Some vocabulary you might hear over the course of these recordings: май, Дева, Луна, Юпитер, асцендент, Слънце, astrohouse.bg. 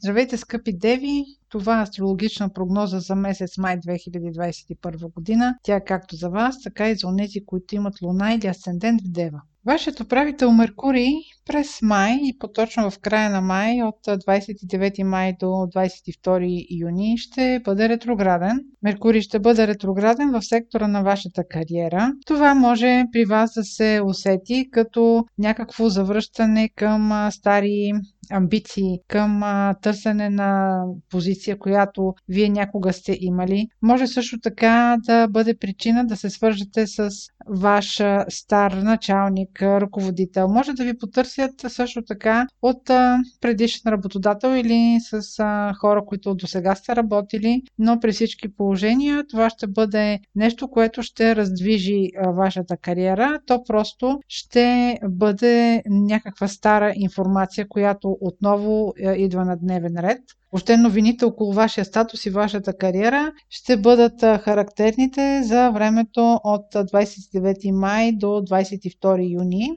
Здравейте, скъпи деви! Това е астрологична прогноза за месец май 2021 година. Тя е както за вас, така и за онези, които имат луна или асцендент в Дева. Вашият управител Меркурий през май и по-точно в края на май, от 29 май до 22 юни, ще бъде ретрограден. Меркурий ще бъде ретрограден в сектора на вашата кариера. Това може при вас да се усети като някакво завръщане към стари амбиции, към търсене на позиция, която вие някога сте имали. Може също така да бъде причина да се свържете с ваш стар началник, ръководител. Може да ви потърсят също така от предишен работодател или с хора, които досега сте работили, но при всички положения това ще бъде нещо, което ще раздвижи вашата кариера. То просто ще бъде някаква стара информация, която отново идва на дневен ред. Още новините около вашия статус и вашата кариера ще бъдат характерните за времето от 29 май до 22 юни.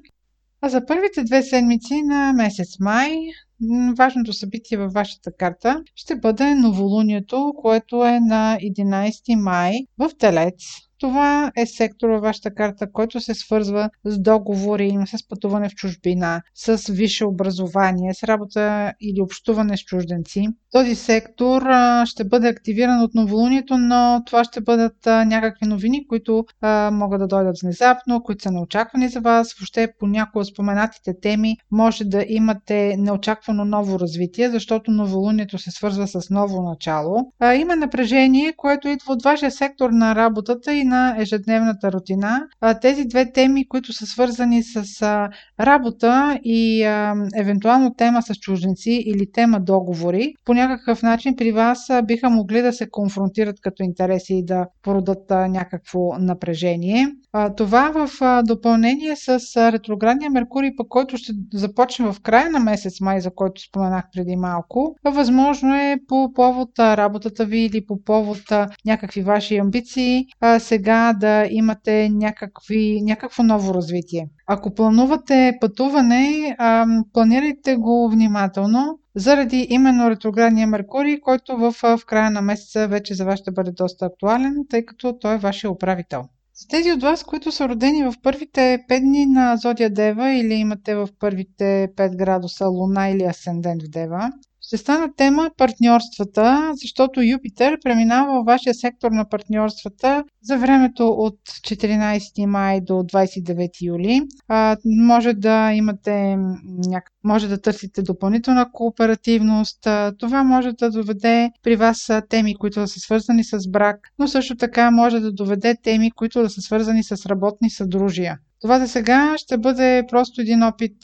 А за първите две седмици на месец май важното събитие във вашата карта ще бъде новолунието, което е на 11 май в Телец. Това е сектор във вашата карта, който се свързва с договори, с пътуване в чужбина, с висше образование, с работа или общуване с чужденци. Този сектор ще бъде активиран от новолунието, но това ще бъдат някакви новини, които могат да дойдат внезапно, които са неочаквани за вас. Въобще по някои от споменатите теми може да имате неочаквано ново развитие, защото новолунието се свързва с ново начало. Има напрежение, което идва от вашия сектор на работата и на ежедневната рутина. Тези две теми, които са свързани с работа и евентуално тема с чужденци или тема договори, по някакъв начин при вас биха могли да се конфронтират като интереси и да породат някакво напрежение. Това в допълнение с ретроградния Меркурий, по който ще започне в края на месец май, за който споменах преди малко. Възможно е по повод работата ви или по повод някакви ваши амбиции сега да имате някакво ново развитие. Ако планувате пътуване, планирайте го внимателно, заради именно ретроградния Меркурий, който в края на месеца вече за вас ще бъде доста актуален, тъй като той е вашия управител. За тези от вас, които са родени в първите 5 дни на зодия Дева или имате в първите 5 градуса Луна или асцендент в Дева, ще стана тема партньорствата, защото Юпитер преминава във вашия сектор на партньорствата за времето от 14 май до 29 юли. Може да търсите допълнителна кооперативност. Това може да доведе при вас теми, които да са свързани с брак, но също така може да доведе теми, които да са свързани с работни съдружия. Това за сега ще бъде просто един опит,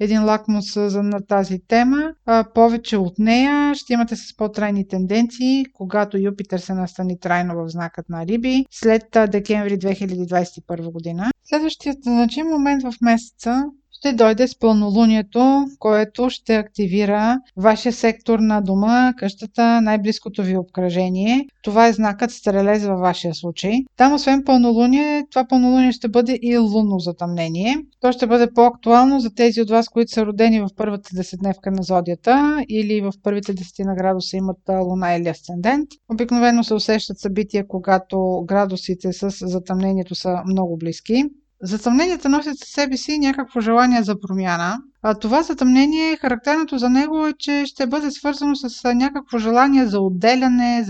един лакмус на тази тема. Повече от нея ще имате с по-трайни тенденции, когато Юпитер се настани трайно в знакът на Риби след декември 2021 година. Следващият значим момент в месеца ще дойде с пълнолунието, което ще активира вашия сектор на дома, къщата, най-близкото ви обкръжение. Това е знакът Стрелец във вашия случай. Там освен пълнолуние, това пълнолуние ще бъде и лунно затъмнение. То ще бъде по-актуално за тези от вас, които са родени в първата десетдневка на зодията или в първите 10 градуса имат луна или асцендент. Обикновено се усещат събития, когато градусите с затъмнението са много близки. Затъмненията носят със себе си някакво желание за промяна. Това затъмнение, характерното за него е, че ще бъде свързано с някакво желание за отделяне,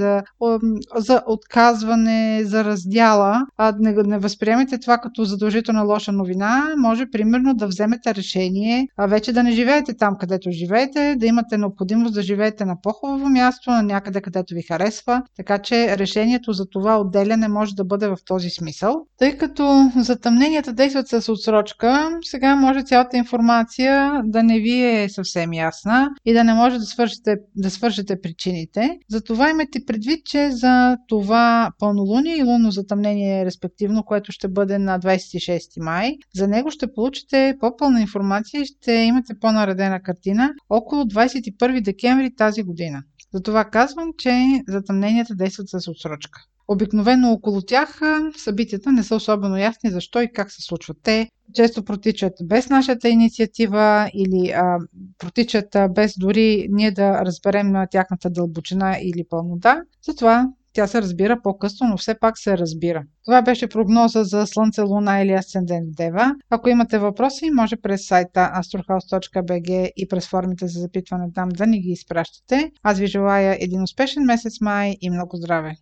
за отказване, за раздяла. Не възприемете това като задължителна лоша новина. Може, примерно, да вземете решение, вече да не живеете там, където живеете, да имате необходимост да живеете на по-хубаво място, на някъде, където ви харесва. Така че решението за това отделяне може да бъде в този смисъл. Тъй като затъмненията действат с отсрочка, сега може цялата информация да не ви е съвсем ясна и да не може да свършите причините. Затова имайте предвид, че за това пълнолуние и лунно затъмнение, респективно, което ще бъде на 26 май, за него ще получите по-пълна информация и ще имате по-наредена картина около 21 декември тази година. Затова казвам, че затъмненията действат с отсрочка. Обикновено около тях събитията не са особено ясни защо и как се случват те. често протичат без нашата инициатива или протичат без дори ние да разберем тяхната дълбочина или пълнота. Затова тя се разбира по-късно, но все пак се разбира. Това беше прогноза за Слънце, Луна или асцендент Дева. Ако имате въпроси, може през сайта astrohouse.bg и през формите за запитване там да ни ги изпращате. Аз ви желая един успешен месец май и много здраве!